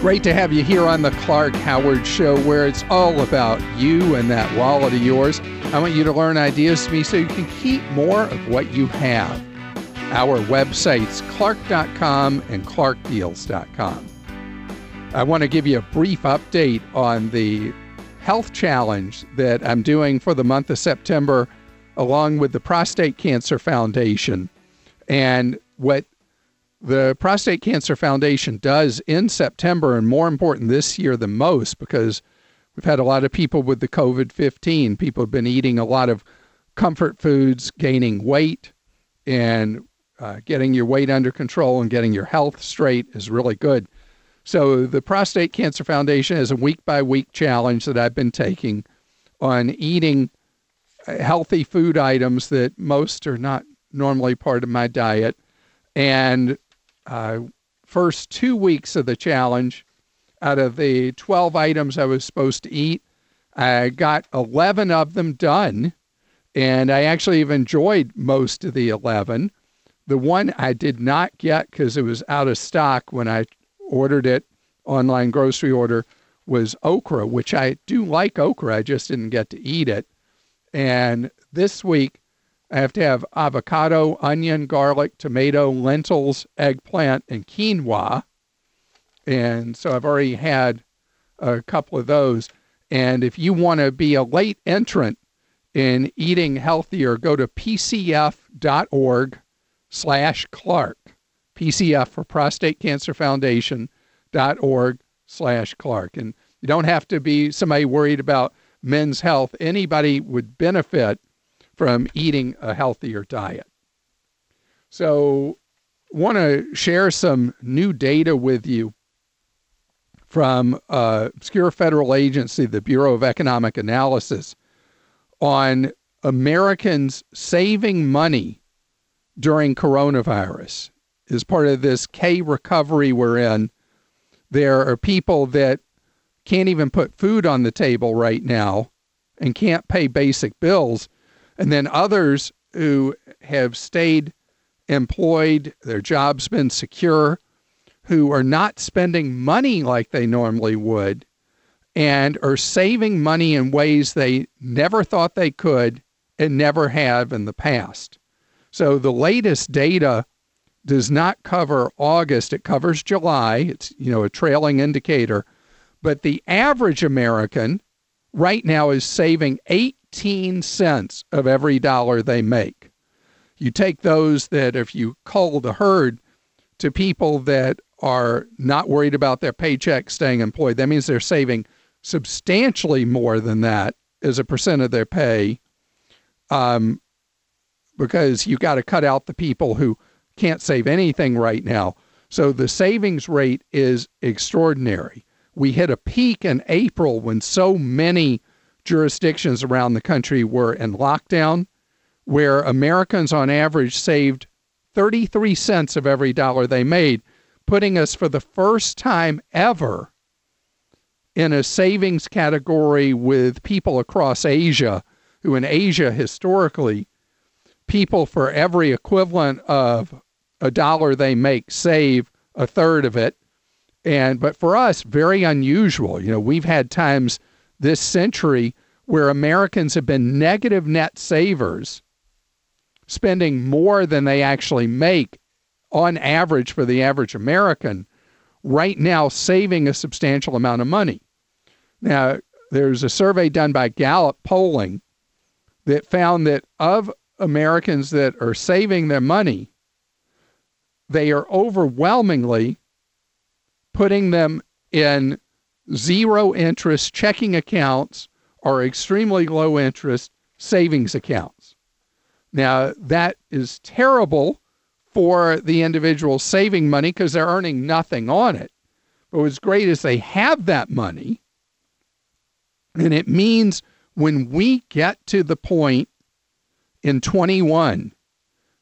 Great to have you here on the Clark Howard Show, where it's all about you and that wallet of yours. I want you to learn ideas from me so you can keep more of what you have. Our websites, Clark.com and ClarkDeals.com. I want to give you a brief update on the health challenge that I'm doing for the month of September, along with the Prostate Cancer Foundation. And what the Prostate Cancer Foundation does in September, and more important this year than most, because we've had a lot of people with the COVID-19. People have been eating a lot of comfort foods, gaining weight, and getting your weight under control and getting your health straight is really good. So the Prostate Cancer Foundation is a week-by-week challenge that I've been taking on eating healthy food items that most are not normally part of my diet. And first 2 weeks of the challenge, out of the 12 items I was supposed to eat, I got 11 of them done, and I actually have enjoyed most of the 11. The one I did not get because it was out of stock when I ordered it, online grocery order, was okra, which I do like okra. I just didn't get to eat it. And this week, I have to have avocado, onion, garlic, tomato, lentils, eggplant, and quinoa. And so I've already had a couple of those. And if you want to be a late entrant in eating healthier, go to pcf.org/Clark, PCF for Prostate Cancer Foundation.org/Clark. And you don't have to be somebody worried about men's health. Anybody would benefit from eating a healthier diet. So I want to share some new data with you from an obscure federal agency, the Bureau of Economic Analysis, on Americans saving money during coronavirus. As part of this K recovery we're in, there are people that can't even put food on the table right now and can't pay basic bills. And then others who have stayed employed, their job's been secure, who are not spending money like they normally would and are saving money in ways they never thought they could and never have in the past. So the latest data does not cover August. It covers July. It's, you know, a trailing indicator. But the average American right now is saving 18 cents of every dollar they make. You take those that, if you cull the herd to people that are not worried about their paycheck staying employed, that means they're saving substantially more than that as a percent of their pay, because you got to cut out the people who can't save anything right now. So the savings rate is extraordinary. We hit a peak in April when so many jurisdictions around the country were in lockdown, where Americans on average saved 33 cents of every dollar they made, putting us for the first time ever in a savings category with people across Asia, who in Asia historically, people for every equivalent of a dollar they make save a third of it. But for us, very unusual. You know, we've had times this century where Americans have been negative net savers, spending more than they actually make on average for the average American, right now saving a substantial amount of money. Now, there's a survey done by Gallup polling that found that of Americans that are saving their money, they are overwhelmingly putting them in zero interest checking accounts or extremely low interest savings accounts. Now, that is terrible for the individual saving money because they're earning nothing on it. But what's great is they have that money. And it means when we get to the point in 21,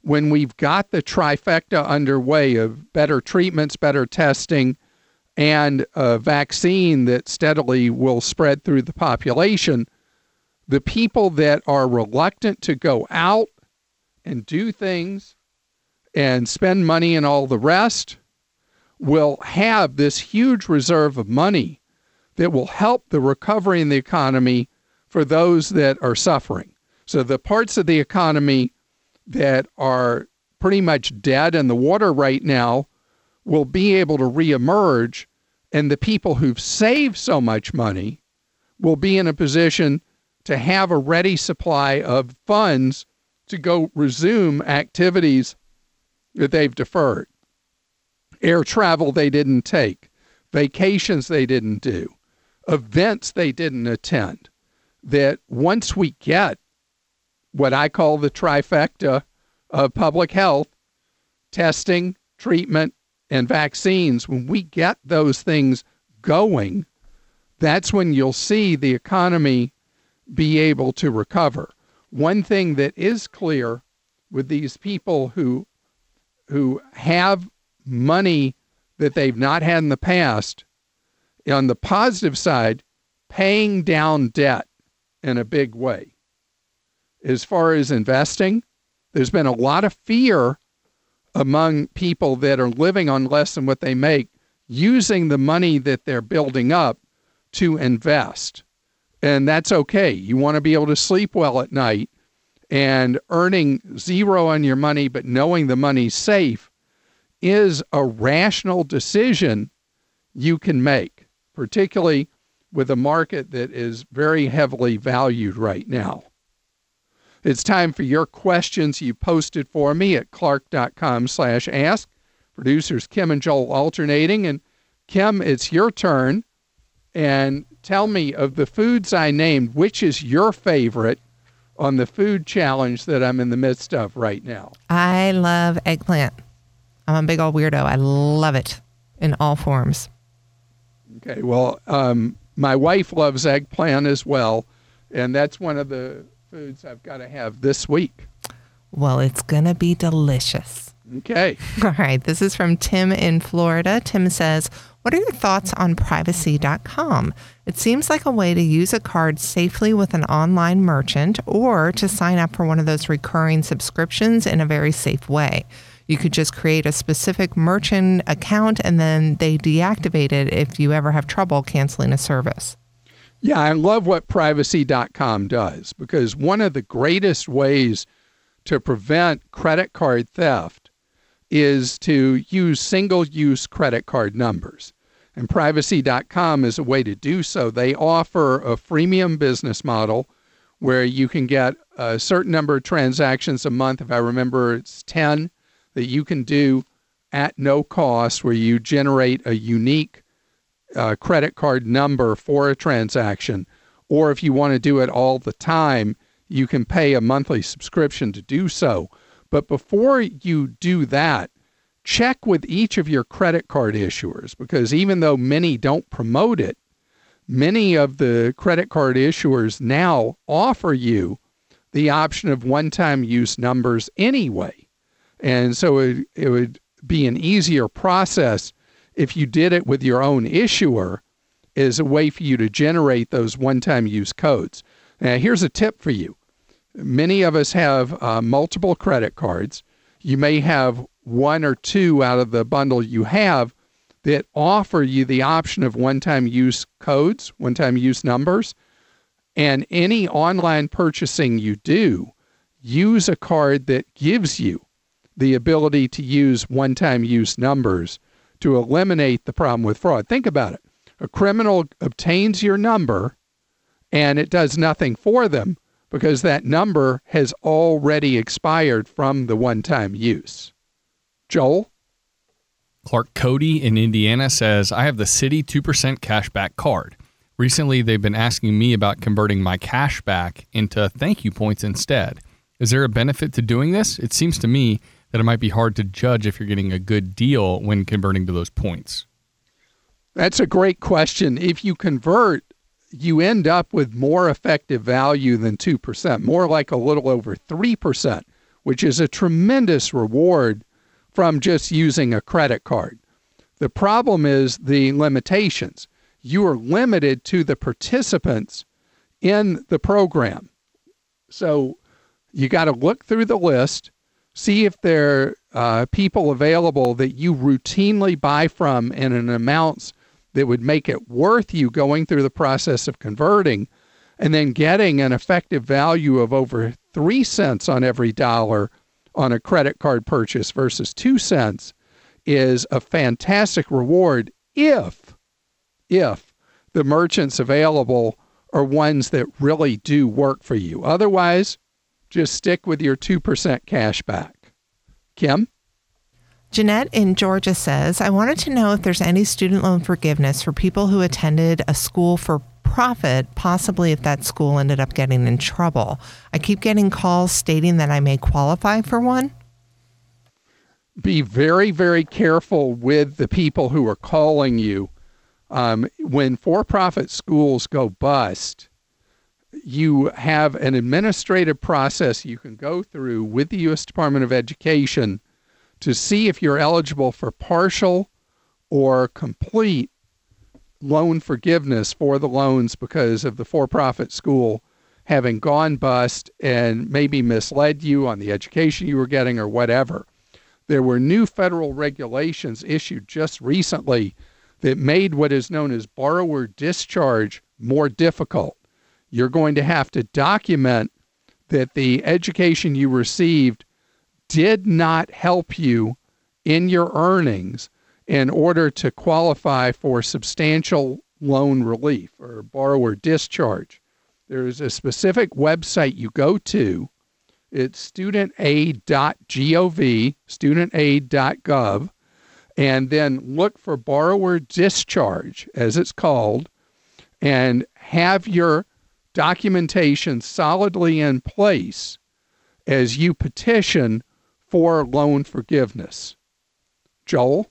when we've got the trifecta underway of better treatments, better testing, and a vaccine that steadily will spread through the population, the people that are reluctant to go out and do things and spend money and all the rest will have this huge reserve of money that will help the recovery in the economy for those that are suffering. So the parts of the economy that are pretty much dead in the water right now will be able to reemerge, and the people who've saved so much money will be in a position to have a ready supply of funds to go resume activities that they've deferred. Air travel they didn't take, vacations they didn't do, events they didn't attend. That once we get what I call the trifecta of public health, testing, treatment, and vaccines, when we get those things going, that's when you'll see the economy be able to recover. One thing that is clear with these people who have money that they've not had in the past, on the positive side, paying down debt in a big way. As far as investing, there's been a lot of fear among people that are living on less than what they make, using the money that they're building up to invest. And that's okay. You want to be able to sleep well at night, and earning zero on your money but knowing the money's safe is a rational decision you can make, particularly with a market that is very heavily valued right now. It's time for your questions you posted for me at Clark.com/ask. Producers Kim and Joel alternating. And Kim, it's your turn. And tell me, of the foods I named, which is your favorite on the food challenge that I'm in the midst of right now? I love eggplant. I'm a big old weirdo. I love it in all forms. Okay, well, my wife loves eggplant as well, and that's one of the foods I've got to have this week. Well, it's going to be delicious. Okay. All right, this is from Tim in Florida. Tim says, what are your thoughts on privacy.com? It seems like a way to use a card safely with an online merchant or to sign up for one of those recurring subscriptions in a very safe way. You could just create a specific merchant account and then they deactivate it if you ever have trouble canceling a service. Yeah, I love what privacy.com does, because one of the greatest ways to prevent credit card theft is to use single-use credit card numbers. And privacy.com is a way to do so. They offer a freemium business model where you can get a certain number of transactions a month. If I remember, it's 10. That you can do at no cost, where you generate a unique credit card number for a transaction. Or if you want to do it all the time, you can pay a monthly subscription to do so. But before you do that, check with each of your credit card issuers, because even though many don't promote it, many of the credit card issuers now offer you the option of one-time use numbers anyway. And so it would be an easier process if you did it with your own issuer as a way for you to generate those one-time use codes. Now, here's a tip for you. Many of us have multiple credit cards. You may have one or two out of the bundle you have that offer you the option of one-time use codes, one-time use numbers, and any online purchasing you do, use a card that gives you the ability to use one-time use numbers to eliminate the problem with fraud. Think about it. A criminal obtains your number and it does nothing for them because that number has already expired from the one-time use. Joel? Clark Cody in Indiana says, I have the Citi 2% cashback card. Recently, they've been asking me about converting my cashback into thank you points instead. Is there a benefit to doing this? It seems to me that it might be hard to judge if you're getting a good deal when converting to those points. That's a great question. If you convert, you end up with more effective value than 2%, more like a little over 3%, which is a tremendous reward from just using a credit card. The problem is the limitations. You are limited to the participants in the program. So you got to look through the list, see if there are people available that you routinely buy from in an amount that would make it worth you going through the process of converting, and then getting an effective value of over 3 cents on every dollar on a credit card purchase versus 2 cents is a fantastic reward if the merchants available are ones that really do work for you. Otherwise, just stick with your 2% cash back. Kim? Jeanette in Georgia says, I wanted to know if there's any student loan forgiveness for people who attended a school for profit, possibly if that school ended up getting in trouble. I keep getting calls stating that I may qualify for one. Be very, very careful with the people who are calling you. When for-profit schools go bust, you have an administrative process you can go through with the U.S. Department of Education to see if you're eligible for partial or complete loan forgiveness for the loans because of the for-profit school having gone bust and maybe misled you on the education you were getting or whatever. There were new federal regulations issued just recently that made what is known as borrower discharge more difficult. You're going to have to document that the education you received did not help you in your earnings in order to qualify for substantial loan relief or borrower discharge. There is a specific website you go to. It's studentaid.gov, studentaid.gov. And then look for borrower discharge, as it's called, and have your documentation solidly in place as you petition for loan forgiveness. Joel?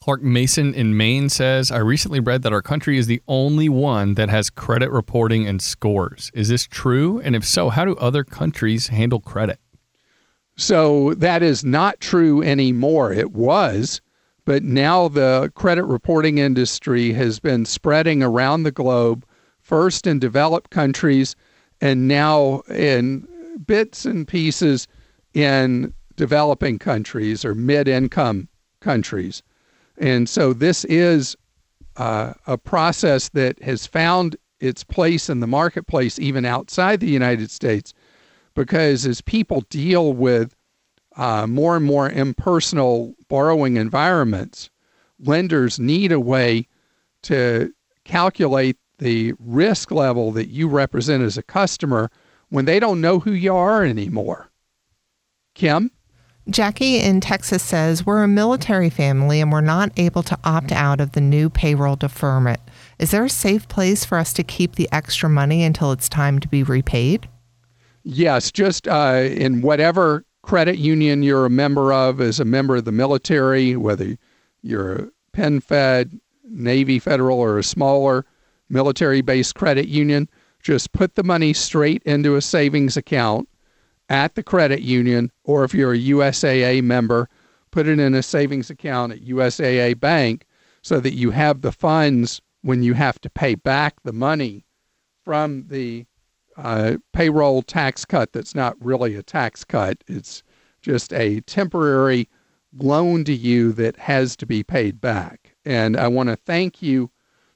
Clark Mason in Maine says, I recently read that our country is the only one that has credit reporting and scores. Is this true? And if so, how do other countries handle credit? So that is not true anymore. It was, but now the credit reporting industry has been spreading around the globe, first in developed countries and now in bits and pieces in developing countries or mid-income countries. And so this is a process that has found its place in the marketplace even outside the United States, because as people deal with more and more impersonal borrowing environments, lenders need a way to calculate the risk level that you represent as a customer when they don't know who you are anymore. Kim? Jackie in Texas says, we're a military family and we're not able to opt out of the new payroll deferment. Is there a safe place for us to keep the extra money until it's time to be repaid? Yes, just in whatever credit union you're a member of, as a member of the military, whether you're PenFed, Navy Federal, or a smaller military-based credit union, just put the money straight into a savings account at the credit union, or if you're a USAA member, put it in a savings account at USAA Bank so that you have the funds when you have to pay back the money from the payroll tax cut that's not really a tax cut. It's just a temporary loan to you that has to be paid back. And I want to thank you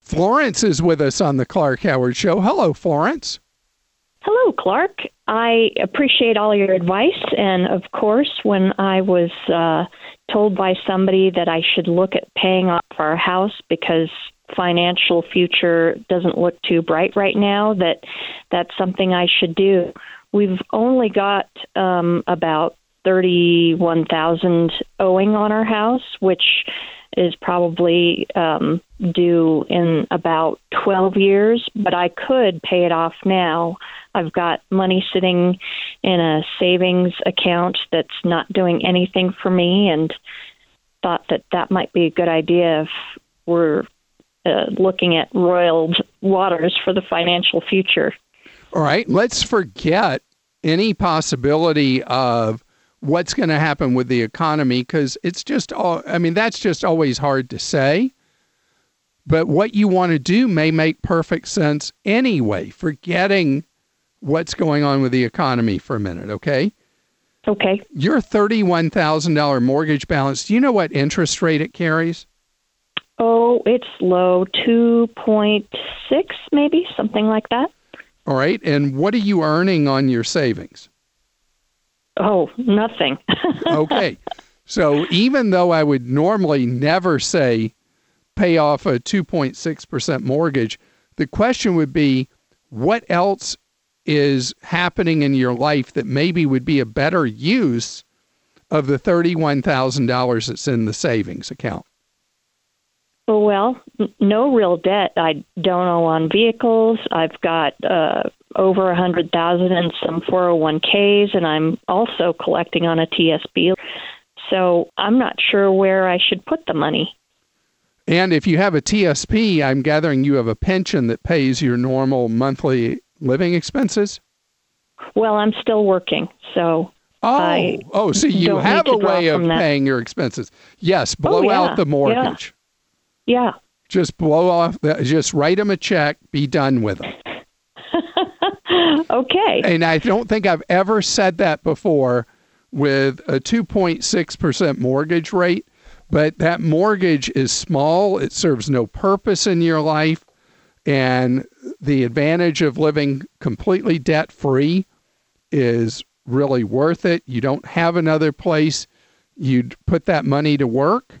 Florence is with us on the Clark Howard Show. Hello, Florence. Hello, Clark. I appreciate all your advice. And of course, when I was told by somebody that I should look at paying off our house because financial future doesn't look too bright right now, that's something I should do. We've only got about $31,000 owing on our house, which is probably due in about 12 years, but I could pay it off now. I've got money sitting in a savings account that's not doing anything for me, and thought that might be a good idea if we're looking at roiled waters for the financial future. All right, let's forget any possibility of what's going to happen with the economy, because it's just all, I mean, that's just always hard to say. But what you want to do may make perfect sense anyway, forgetting what's going on with the economy for a minute, okay? Okay. Your $31,000 mortgage balance, do you know what interest rate it carries? Oh, it's low, 2.6 maybe, something like that. All right. And what are you earning on your savings? Oh, nothing. Okay. So even though I would normally never say pay off a 2.6% mortgage, the question would be, what else is happening in your life that maybe would be a better use of the $31,000 that's in the savings account? Well, no real debt. I don't owe on vehicles. I've got over $100,000 in some 401ks, and I'm also collecting on a TSP. So I'm not sure where I should put the money. And if you have a TSP, I'm gathering you have a pension that pays your normal monthly living expenses? Well, I'm still working, so... Oh, so you have a way of paying your expenses. Yes, blow out the mortgage. Yeah. Yeah. Just blow off. Just write them a check. Be done with them. Okay. And I don't think I've ever said that before with a 2.6% mortgage rate, but that mortgage is small. It serves no purpose in your life. And the advantage of living completely debt-free is really worth it. You don't have another place. You'd put that money to work.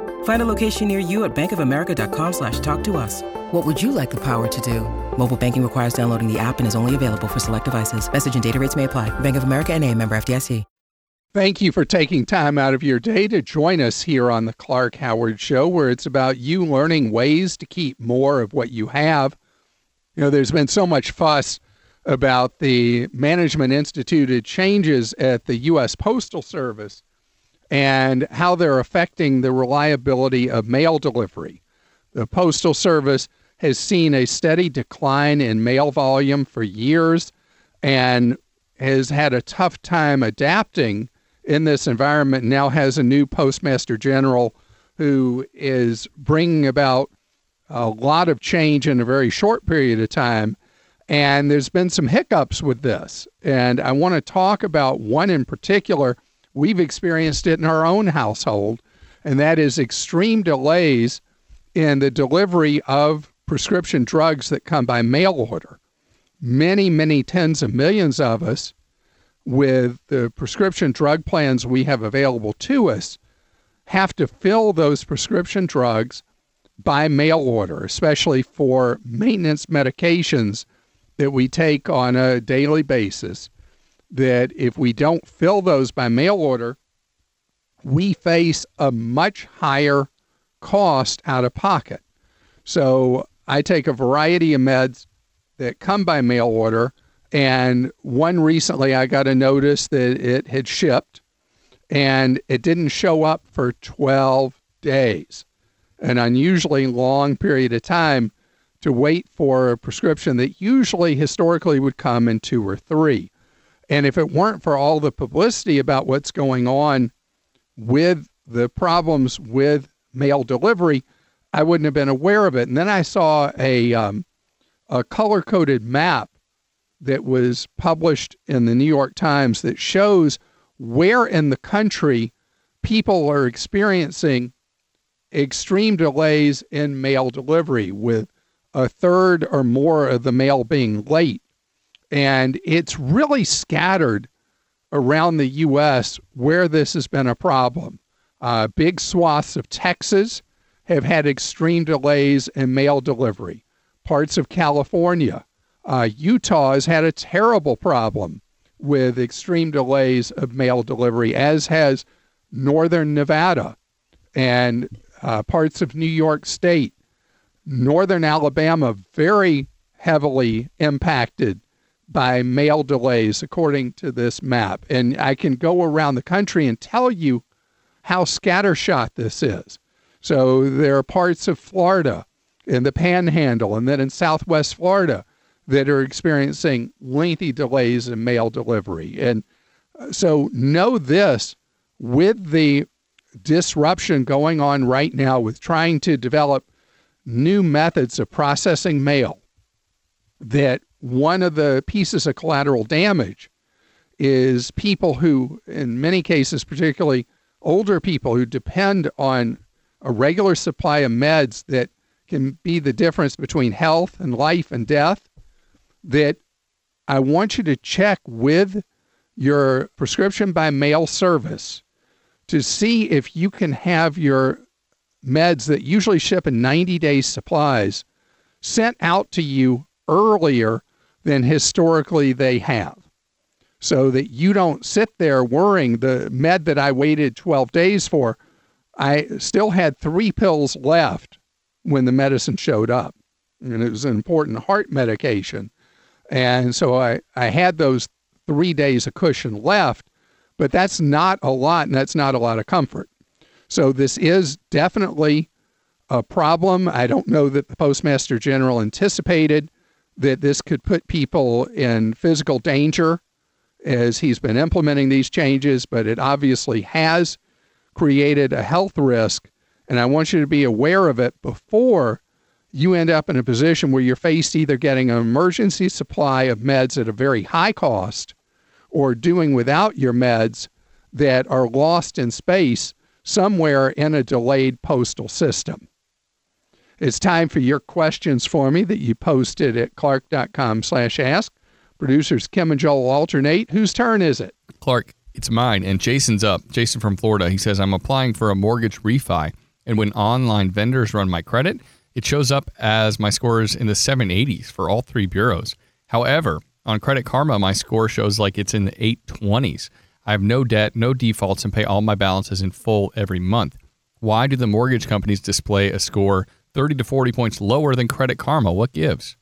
Find a location near you at bankofamerica.com/talktous. What would you like the power to do? Mobile banking requires downloading the app and is only available for select devices. Message and data rates may apply. Bank of America N.A., member FDIC. Thank you for taking time out of your day to join us here on the Clark Howard Show, where it's about you learning ways to keep more of what you have. You know, there's been so much fuss about the management-instituted changes at the U.S. Postal Service and how they're affecting the reliability of mail delivery. The Postal Service has seen a steady decline in mail volume for years and has had a tough time adapting in this environment, now has a new Postmaster General who is bringing about a lot of change in a very short period of time. And there's been some hiccups with this. And I want to talk about one in particular. We've experienced it in our own household, and that is extreme delays in the delivery of prescription drugs that come by mail order. Many, many tens of millions of us, with the prescription drug plans we have available to us, have to fill those prescription drugs by mail order, especially for maintenance medications that we take on a daily basis. That if we don't fill those by mail order, we face a much higher cost out of pocket. So I take a variety of meds that come by mail order, and one recently I got a notice that it had shipped and it didn't show up for 12 days, an unusually long period of time to wait for a prescription that usually historically would come in 2 or 3. And if it weren't for all the publicity about what's going on with the problems with mail delivery, I wouldn't have been aware of it. And then I saw a color-coded map that was published in the New York Times that shows where in the country people are experiencing extreme delays in mail delivery, with a third or more of the mail being late. And it's really scattered around the U.S. where this has been a problem. Big swaths of Texas have had extreme delays in mail delivery. Parts of California. Utah has had a terrible problem with extreme delays of mail delivery, as has northern Nevada and parts of New York State. Northern Alabama very heavily impacted by mail delays, according to this map. And I can go around the country and tell you how scattershot this is. So there are parts of Florida in the Panhandle and then in Southwest Florida that are experiencing lengthy delays in mail delivery. And so know this, with the disruption going on right now with trying to develop new methods of processing mail, that one of the pieces of collateral damage is people who, in many cases, particularly older people who depend on a regular supply of meds that can be the difference between health and life and death, that I want you to check with your prescription by mail service to see if you can have your meds that usually ship in 90-day supplies sent out to you earlier than historically they have, so that you don't sit there worrying, the med that I waited 12 days for, I still had 3 pills left when the medicine showed up. And it was an important heart medication. And so I had those 3 days of cushion left, but that's not a lot, and that's not a lot of comfort. So this is definitely a problem. I don't know that the Postmaster General anticipated that this could put people in physical danger as he's been implementing these changes, but it obviously has created a health risk, and I want you to be aware of it before you end up in a position where you're faced either getting an emergency supply of meds at a very high cost or doing without your meds that are lost in space somewhere in a delayed postal system. It's time for your questions for me that you posted at Clark.com/ask. Producers Kim and Joel alternate. Whose turn is it? Clark, it's mine, and Jason's up. Jason from Florida. He says, I'm applying for a mortgage refi, and when online vendors run my credit, it shows up as my score is in the 780s for all 3 bureaus. However, on Credit Karma, my score shows like it's in the 820s. I have no debt, no defaults, and pay all my balances in full every month. Why do the mortgage companies display a score 30 to 40 points lower than Credit Karma? What gives?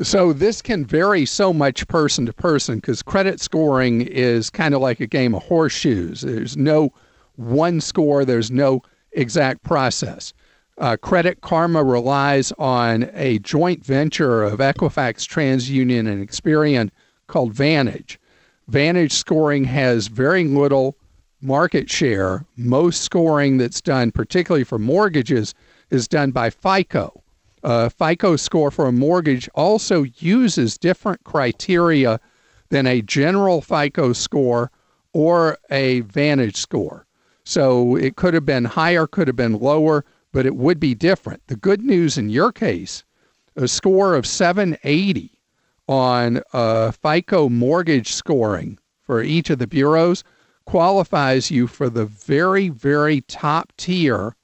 So this can vary so much person to person, because credit scoring is kind of like a game of horseshoes. There's no one score. There's no exact process. Credit Karma relies on a joint venture of Equifax, TransUnion, and Experian called Vantage. Vantage scoring has very little market share. Most scoring that's done, particularly for mortgages, is done by FICO. FICO score for a mortgage also uses different criteria than a general FICO score or a Vantage score. So it could have been higher, could have been lower, but it would be different. The good news in your case, a score of 780 on FICO mortgage scoring for each of the bureaus qualifies you for the very, very top tier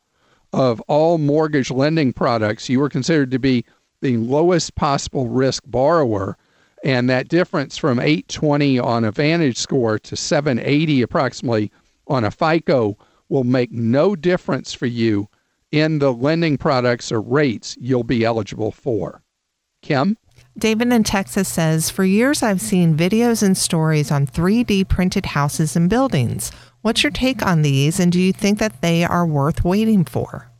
of all mortgage lending products. You were considered to be the lowest possible risk borrower, and that difference from 820 on a Vantage score to 780 approximately on a FICO will make no difference for you in the lending products or rates you'll be eligible for. Kim? David in Texas says, for years I've seen videos and stories on 3D printed houses and buildings. What's your take on these, and do you think that they are worth waiting for?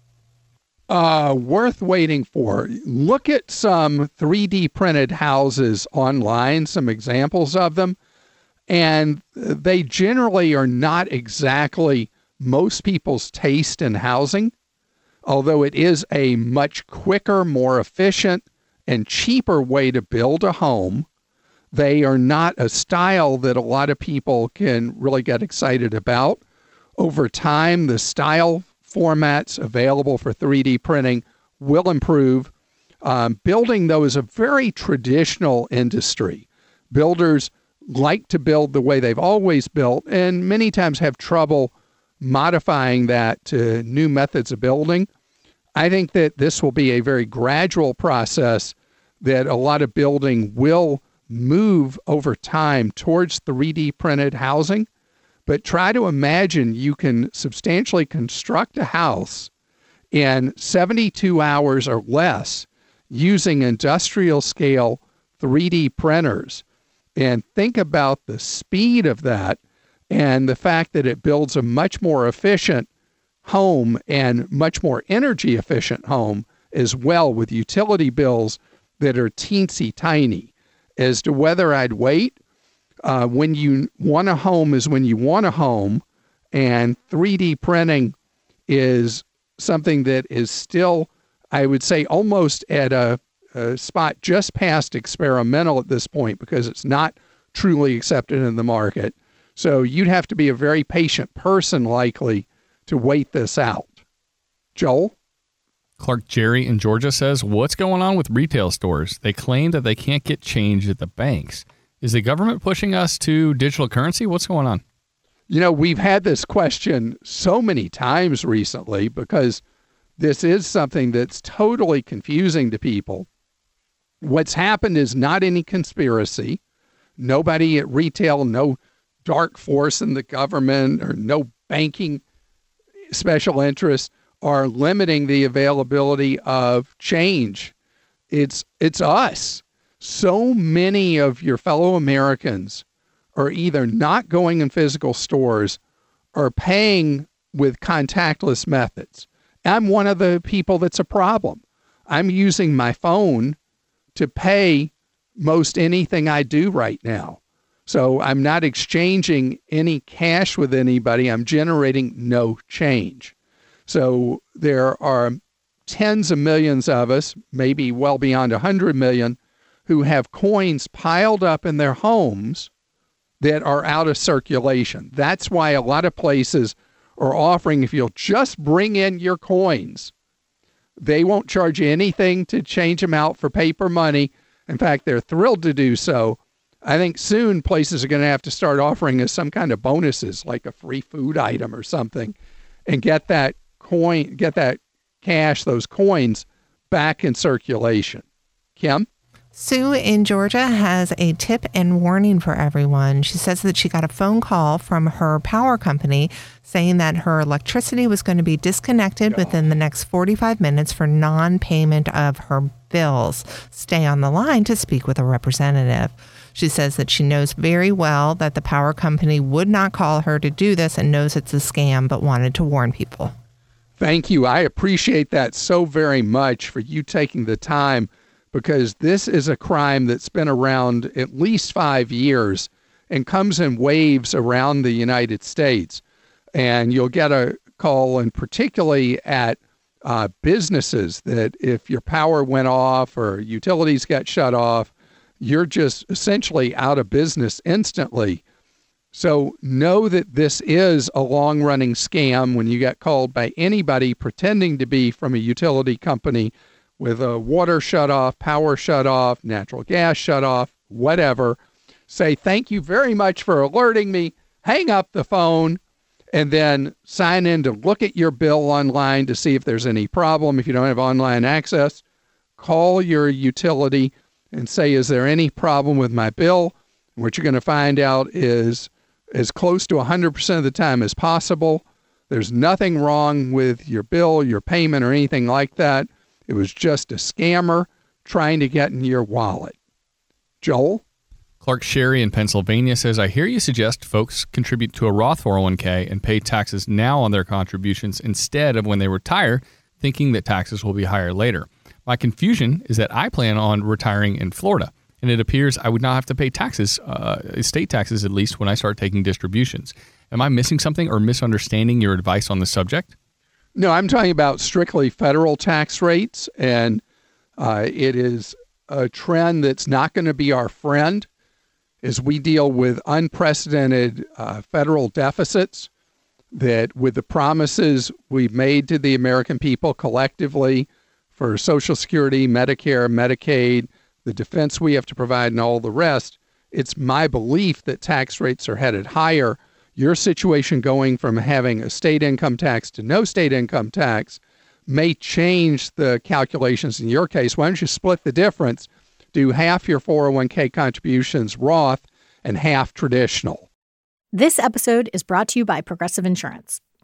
Worth waiting for. Look at some 3D printed houses online, some examples of them, And they generally are not exactly most people's taste in housing, although it is a much quicker, more efficient, and cheaper way to build a home. They are not a style that a lot of people can really get excited about. Over time, the style formats available for 3D printing will improve. Building, though, is a very traditional industry. Builders like to build the way they've always built and many times have trouble modifying that to new methods of building. I think that this will be a very gradual process, that a lot of building will move over time towards 3D printed housing. But try to imagine you can substantially construct a house in 72 hours or less using industrial scale 3D printers, and think about the speed of that and the fact that it builds a much more efficient home and much more energy efficient home as well, with utility bills that are teensy tiny. As to whether I'd wait, when you want a home is when you want a home, and 3D printing is something that is still, I would say, almost at a spot just past experimental at this point, because it's not truly accepted in the market. So you'd have to be a very patient person likely to wait this out. Joel? Clark Jerry in Georgia says, what's going on with retail stores? They claim that they can't get change at the banks. Is the government pushing us to digital currency? What's going on? You know, we've had this question so many times recently because this is something that's totally confusing to people. What's happened is not any conspiracy. Nobody at retail, no dark force in the government, or no banking special interests are limiting the availability of change. It's us. So many of your fellow Americans are either not going in physical stores or paying with contactless methods. I'm one of the people that's a problem. I'm using my phone to pay most anything I do right now. So I'm not exchanging any cash with anybody. I'm generating no change. So there are tens of millions of us, maybe well beyond 100 million, who have coins piled up in their homes that are out of circulation. That's why a lot of places are offering, if you'll just bring in your coins, they won't charge you anything to change them out for paper money. In fact, they're thrilled to do so. I think soon places are going to have to start offering us some kind of bonuses, like a free food item or something, and get that cash, those coins, back in circulation. Kim? Sue in Georgia has a tip and warning for everyone. She says that she got a phone call from her power company saying that her electricity was going to be disconnected within the next 45 minutes for non-payment of her bills. Stay on the line to speak with a representative. She says that she knows very well that the power company would not call her to do this and knows it's a scam, but wanted to warn people. Thank you. I appreciate that so very much, for you taking the time, because this is a crime that's been around at least 5 years and comes in waves around the United States. And you'll get a call, and particularly at businesses, that if your power went off or utilities got shut off, you're just essentially out of business instantly. So know that this is a long-running scam when you get called by anybody pretending to be from a utility company with a water shut off, power shut off, natural gas shut off, whatever. Say, thank you very much for alerting me. Hang up the phone, and then sign in to look at your bill online to see if there's any problem. If you don't have online access, call your utility and say, is there any problem with my bill? And what you're going to find out is as close to 100% of the time as possible, there's nothing wrong with your bill, your payment, or anything like that. It was just a scammer trying to get in your wallet. Joel? Clark Sherry in Pennsylvania says, I hear you suggest folks contribute to a Roth 401k and pay taxes now on their contributions instead of when they retire, thinking that taxes will be higher later. My confusion is that I plan on retiring in Florida. and it appears I would not have to pay taxes, estate taxes at least, when I start taking distributions. Am I missing something or misunderstanding your advice on the subject? No, I'm talking about strictly federal tax rates, and it is a trend that's not going to be our friend as we deal with unprecedented federal deficits that, with the promises we've made to the American people collectively for Social Security, Medicare, Medicaid, the defense we have to provide, and all the rest, it's my belief that tax rates are headed higher. Your situation going from having a state income tax to no state income tax may change the calculations in your case. Why don't you split the difference? Do half your 401k contributions Roth and half traditional. This episode is brought to you by Progressive Insurance.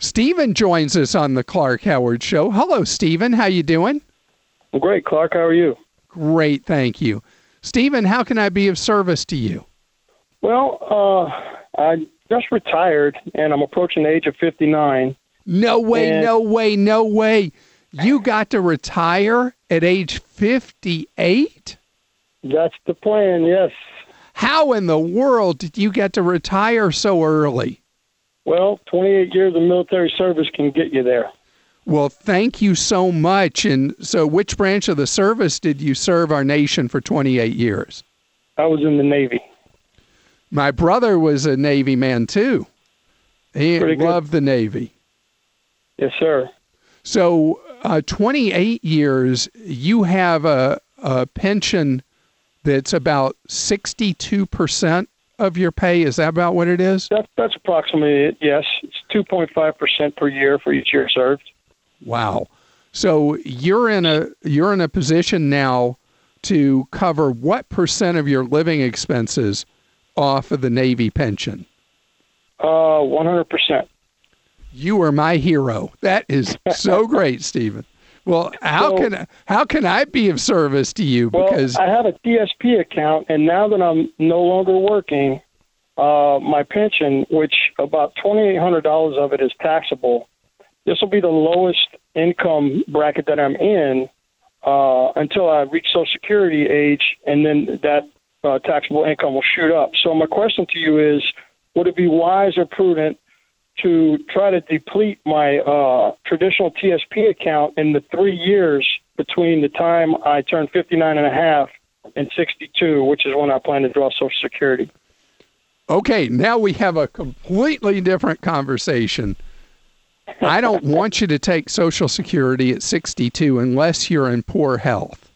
Stephen joins us on the Clark Howard Show. Hello, Stephen. How you doing? I'm great, Clark. How are you? Great, thank you. Stephen, how can I be of service to you? Well, I just retired, and I'm approaching the age of 59. No way, and... no way. You got to retire at age 58? That's the plan, yes. How in the world did you get to retire so early? Well, 28 years of military service can get you there. Well, thank you so much. And so which branch of the service did you serve our nation for 28 years? I was in the Navy. My brother was a Navy man, too. He loved the Navy. Yes, sir. So 28 years, you have a pension that's about 62% of your pay. Is that about what it is? That's approximately it, yes. It's 2.5% per year for each year served. Wow. So you're in a position now to cover what percent of your living expenses off of the Navy pension? 100%. You are my hero. That is so great, Stephen. Well, how can I be of service to you? Because I had a TSP account, and now that I'm no longer working, my pension, which about $2,800 of it is taxable, this will be the lowest income bracket that I'm in until I reach Social Security age, and then that taxable income will shoot up. So my question to you is, would it be wise or prudent to try to deplete my traditional TSP account in the 3 years between the time I turn 59 and a half and 62, which is when I plan to draw Social Security? Okay, now we have a completely different conversation. I don't want you to take Social Security at 62 unless you're in poor health.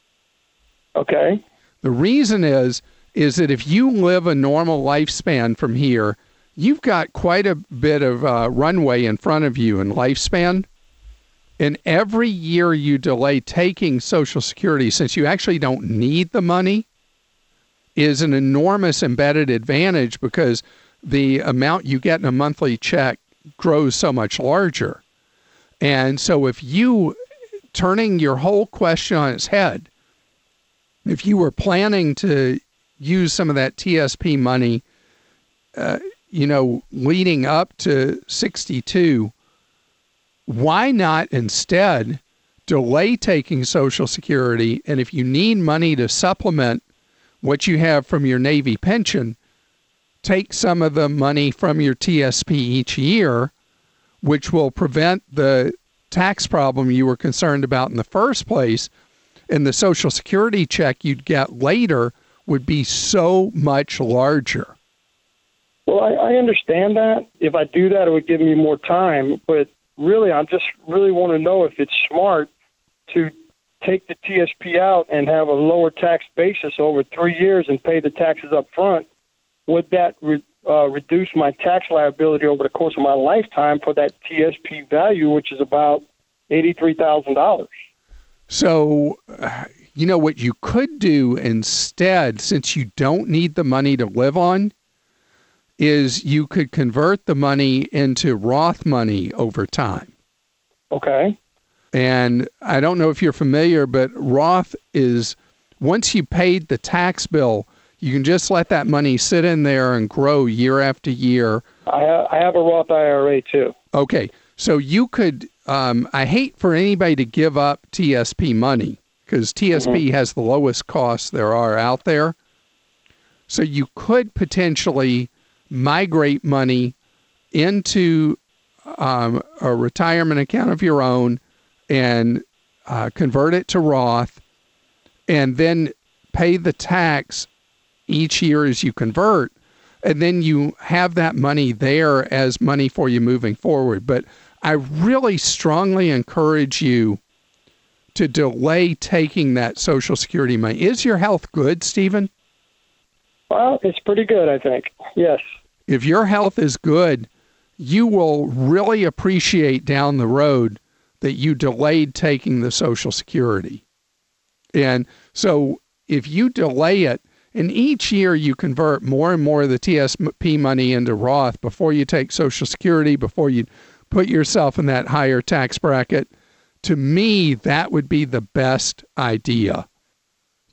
Okay. The reason is that if you live a normal lifespan from here, you've got quite a bit of runway in front of you in lifespan. And every year you delay taking Social Security, since you actually don't need the money, is an enormous embedded advantage because the amount you get in a monthly check grows so much larger. And so if you, turning your whole question on its head, if you were planning to use some of that TSP money, leading up to 62, why not instead delay taking Social Security? And if you need money to supplement what you have from your Navy pension, take some of the money from your TSP each year, which will prevent the tax problem you were concerned about in the first place. And the Social Security check you'd get later would be so much larger. Well, I understand that. If I do that, it would give me more time. But really, I just really want to know if it's smart to take the TSP out and have a lower tax basis over 3 years and pay the taxes up front. Would that reduce my tax liability over the course of my lifetime for that TSP value, which is about $83,000? So, you know, what you could do instead, since you don't need the money to live on, is you could convert the money into Roth money over time. Okay. And I don't know if you're familiar, but Roth is, once you paid the tax bill, you can just let that money sit in there and grow year after year. I have a Roth IRA too. Okay. So you could, I hate for anybody to give up TSP money because TSP has the lowest costs there are out there. So you could potentially migrate money into a retirement account of your own and convert it to Roth and then pay the tax each year as you convert. And then you have that money there as money for you moving forward. But I really strongly encourage you to delay taking that Social Security money. Is your health good, Stephen? Well, it's pretty good, I think. Yes. If your health is good, you will really appreciate down the road that you delayed taking the Social Security. And so if you delay it, and each year you convert more and more of the TSP money into Roth before you take Social Security, before you put yourself in that higher tax bracket, to me, that would be the best idea.